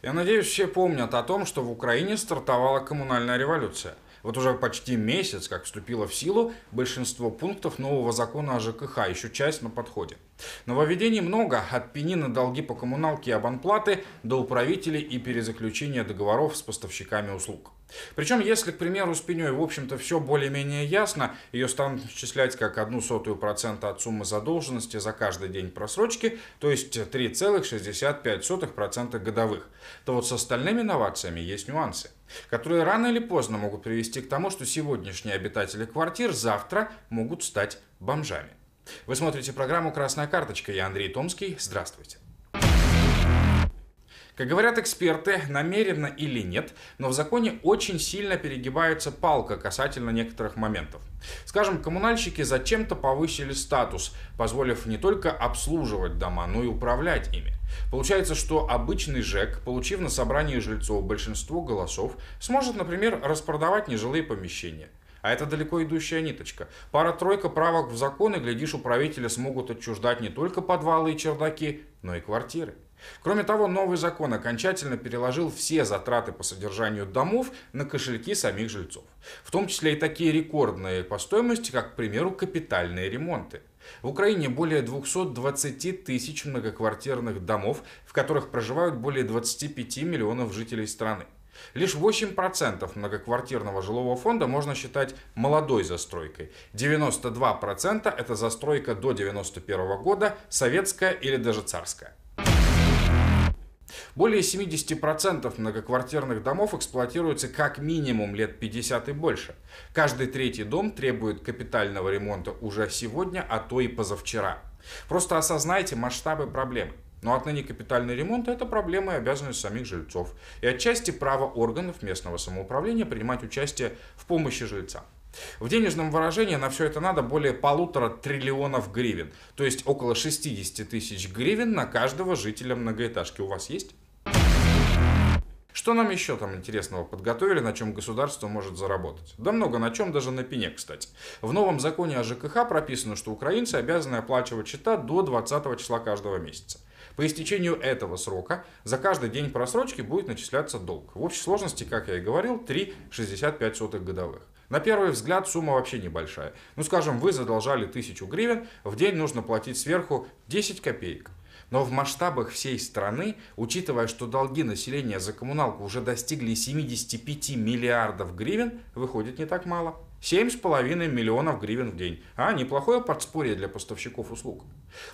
Я надеюсь, все помнят о том, что в Украине стартовала коммунальная революция. Вот уже почти месяц, как вступило в силу большинство пунктов нового закона о ЖКХ, еще часть на подходе. Нововведений много, от пени на долги по коммуналке и абонплаты до управителей и перезаключения договоров с поставщиками услуг. Причем, если, к примеру, с пеней, в общем-то, все более-менее ясно, ее станут исчислять как 0,01% от суммы задолженности за каждый день просрочки, то есть 3,65% годовых, то вот с остальными новациями есть нюансы, которые рано или поздно могут привести к тому, что сегодняшние обитатели квартир завтра могут стать бомжами. Вы смотрите программу «Красная карточка». Я Андрей Томский. Здравствуйте. Как говорят эксперты, намеренно или нет, но в законе очень сильно перегибается палка касательно некоторых моментов. Скажем, коммунальщики зачем-то повысили статус, позволив не только обслуживать дома, но и управлять ими. Получается, что обычный ЖЭК, получив на собрании жильцов большинство голосов, сможет, например, распродавать нежилые помещения. А это далеко идущая ниточка. Пара-тройка правок в закон, и, глядишь, управители смогут отчуждать не только подвалы и чердаки, но и квартиры. Кроме того, новый закон окончательно переложил все затраты по содержанию домов на кошельки самих жильцов. В том числе и такие рекордные по стоимости, как, к примеру, капитальные ремонты. В Украине более 220 тысяч многоквартирных домов, в которых проживают более 25 миллионов жителей страны. Лишь 8% многоквартирного жилого фонда можно считать молодой застройкой. 92% это застройка до 1991 года, советская или даже царская. Более 70% многоквартирных домов эксплуатируется как минимум лет 50 и больше. Каждый третий дом требует капитального ремонта уже сегодня, а то и позавчера. Просто осознайте масштабы проблемы. Но отныне капитальный ремонт – это проблема и обязанность самих жильцов. И отчасти право органов местного самоуправления принимать участие в помощи жильца. В денежном выражении на все это надо более 1,5 триллионов гривен. То есть около 60 тысяч гривен на каждого жителя многоэтажки. У вас есть? Что нам еще там интересного подготовили, на чем государство может заработать? Да много на чем, даже на пене, кстати. В новом законе о ЖКХ прописано, что украинцы обязаны оплачивать счета до 20 числа каждого месяца. По истечению этого срока за каждый день просрочки будет начисляться долг. В общей сложности, как я и говорил, 3,65 годовых. На первый взгляд сумма вообще небольшая. Ну, скажем, вы задолжали 1000 гривен, в день нужно платить сверху 10 копеек. Но в масштабах всей страны, учитывая, что долги населения за коммуналку уже достигли 75 миллиардов гривен, выходит не так мало. 7,5 миллионов гривен в день. А неплохое подспорье для поставщиков услуг.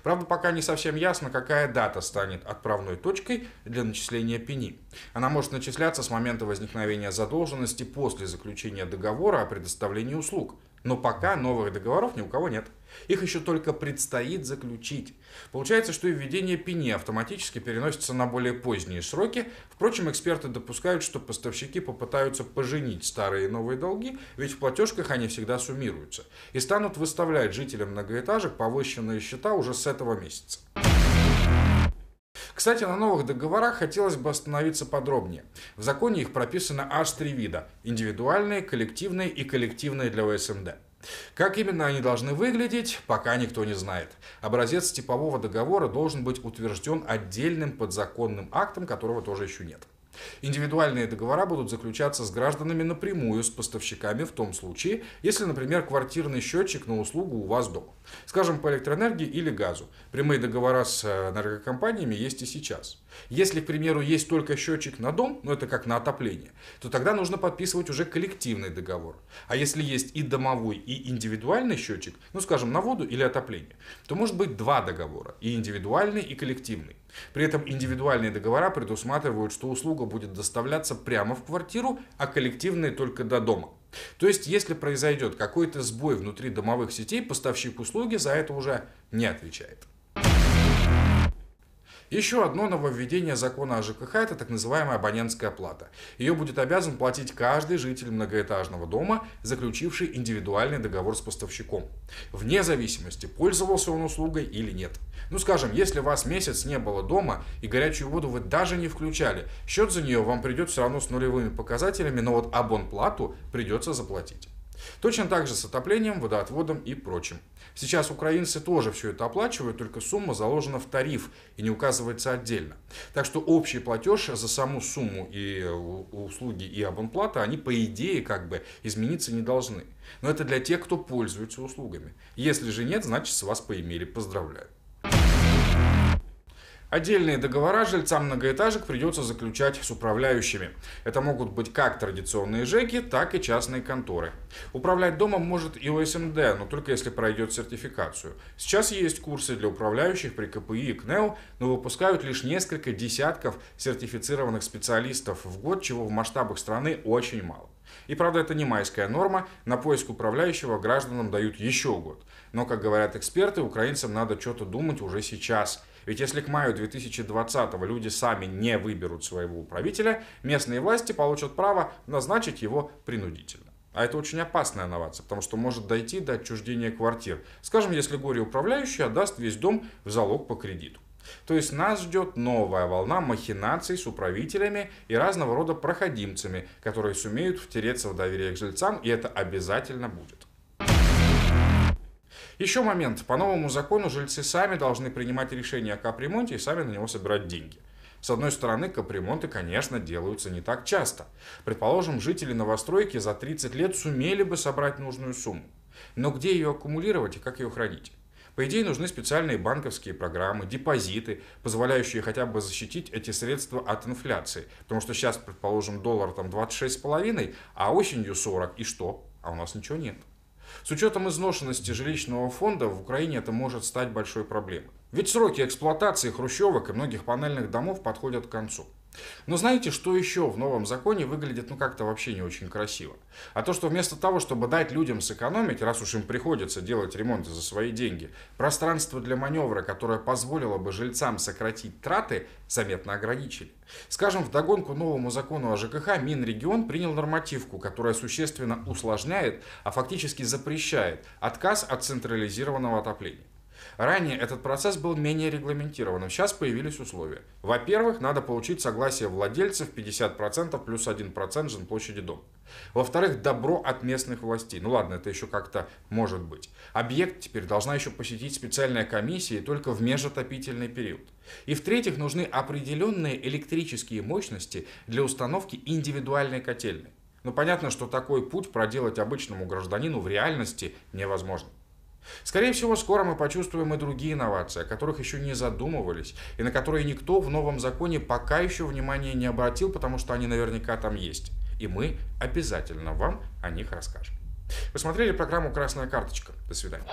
Правда, пока не совсем ясно, какая дата станет отправной точкой для начисления пени. Она может начисляться с момента возникновения задолженности после заключения договора о предоставлении услуг. Но пока новых договоров ни у кого нет. Их еще только предстоит заключить. Получается, что и введение пени автоматически переносится на более поздние сроки. Впрочем, эксперты допускают, что поставщики попытаются поженить старые и новые долги, ведь в платежках они всегда суммируются. И станут выставлять жителям многоэтажек повышенные счета уже с этого месяца. Кстати, на новых договорах хотелось бы остановиться подробнее. В законе их прописано аж 3 вида – индивидуальные, коллективные и коллективные для ОСМД. Как именно они должны выглядеть, пока никто не знает. Образец типового договора должен быть утвержден отдельным подзаконным актом, которого тоже еще нет. Индивидуальные договора будут заключаться с гражданами напрямую, с поставщиками в том случае, если, например, квартирный счетчик на услугу у вас дома. Скажем, по электроэнергии или газу. Прямые договора с энергокомпаниями есть и сейчас. Если, к примеру, есть только счетчик на дом, но это как на отопление, то тогда нужно подписывать уже коллективный договор. А если есть и домовой, и индивидуальный счетчик, ну, скажем, на воду или отопление, то может быть два договора – и индивидуальный, и коллективный. При этом индивидуальные договора предусматривают, что услуга будет доставляться прямо в квартиру, а коллективные только до дома. То есть, если произойдет какой-то сбой внутри домовых сетей, поставщик услуги за это уже не отвечает. Еще одно нововведение закона о ЖКХ – это так называемая абонентская плата. Ее будет обязан платить каждый житель многоэтажного дома, заключивший индивидуальный договор с поставщиком, вне зависимости, пользовался он услугой или нет. Ну, скажем, если вас месяц не было дома и горячую воду вы даже не включали, счет за нее вам придет все равно с нулевыми показателями, но вот абонплату придется заплатить. Точно так же с отоплением, водоотводом и прочим. Сейчас украинцы тоже все это оплачивают, только сумма заложена в тариф и не указывается отдельно. Так что общий платеж за саму сумму и услуги и абонплата, они по идее как бы измениться не должны. Но это для тех, кто пользуется услугами. Если же нет, значит с вас поимели. Поздравляю. Отдельные договора жильцам многоэтажек придется заключать с управляющими. Это могут быть как традиционные ЖЭКи, так и частные конторы. Управлять домом может и ОСМД, но только если пройдет сертификацию. Сейчас есть курсы для управляющих при КПИ и КНЭУ, но выпускают лишь несколько десятков сертифицированных специалистов в год, чего в масштабах страны очень мало. И правда, это не майская норма, на поиск управляющего гражданам дают еще год. Но, как говорят эксперты, украинцам надо что-то думать уже сейчас. Ведь если к маю 2020-го люди сами не выберут своего управителя, местные власти получат право назначить его принудительно. А это очень опасная новация, потому что может дойти до отчуждения квартир. Скажем, если горе-управляющий отдаст весь дом в залог по кредиту. То есть нас ждет новая волна махинаций с управителями и разного рода проходимцами, которые сумеют втереться в доверие к жильцам, и это обязательно будет. Еще момент. По новому закону жильцы сами должны принимать решение о капремонте и сами на него собирать деньги. С одной стороны, капремонты, конечно, делаются не так часто. Предположим, жители новостройки за 30 лет сумели бы собрать нужную сумму. Но где ее аккумулировать и как ее хранить? По идее, нужны специальные банковские программы, депозиты, позволяющие хотя бы защитить эти средства от инфляции. Потому что сейчас, предположим, доллар там 26,5, а осенью 40. И что? А у нас ничего нет. С учетом изношенности жилищного фонда в Украине это может стать большой проблемой. Ведь сроки эксплуатации хрущевок и многих панельных домов подходят к концу. Но знаете, что еще в новом законе выглядит как-то вообще не очень красиво? А то, что вместо того, чтобы дать людям сэкономить, раз уж им приходится делать ремонт за свои деньги, пространство для маневра, которое позволило бы жильцам сократить траты, заметно ограничили. Скажем, вдогонку новому закону о ЖКХ Минрегион принял нормативку, которая существенно усложняет, а фактически запрещает отказ от централизированного отопления. Ранее этот процесс был менее регламентированным, сейчас появились условия. Во-первых, надо получить согласие владельцев 50% плюс 1% жилплощади дома. Во-вторых, добро от местных властей. Ну ладно, это еще как-то может быть. Объект теперь должна еще посетить специальная комиссия и только в межотопительный период. И в-третьих, нужны определенные электрические мощности для установки индивидуальной котельной. Но понятно, что такой путь проделать обычному гражданину в реальности невозможно. Скорее всего, скоро мы почувствуем и другие инновации, о которых еще не задумывались, и на которые никто в новом законе пока еще внимания не обратил, потому что они наверняка там есть. И мы обязательно вам о них расскажем. Вы смотрели программу «Красная карточка». До свидания.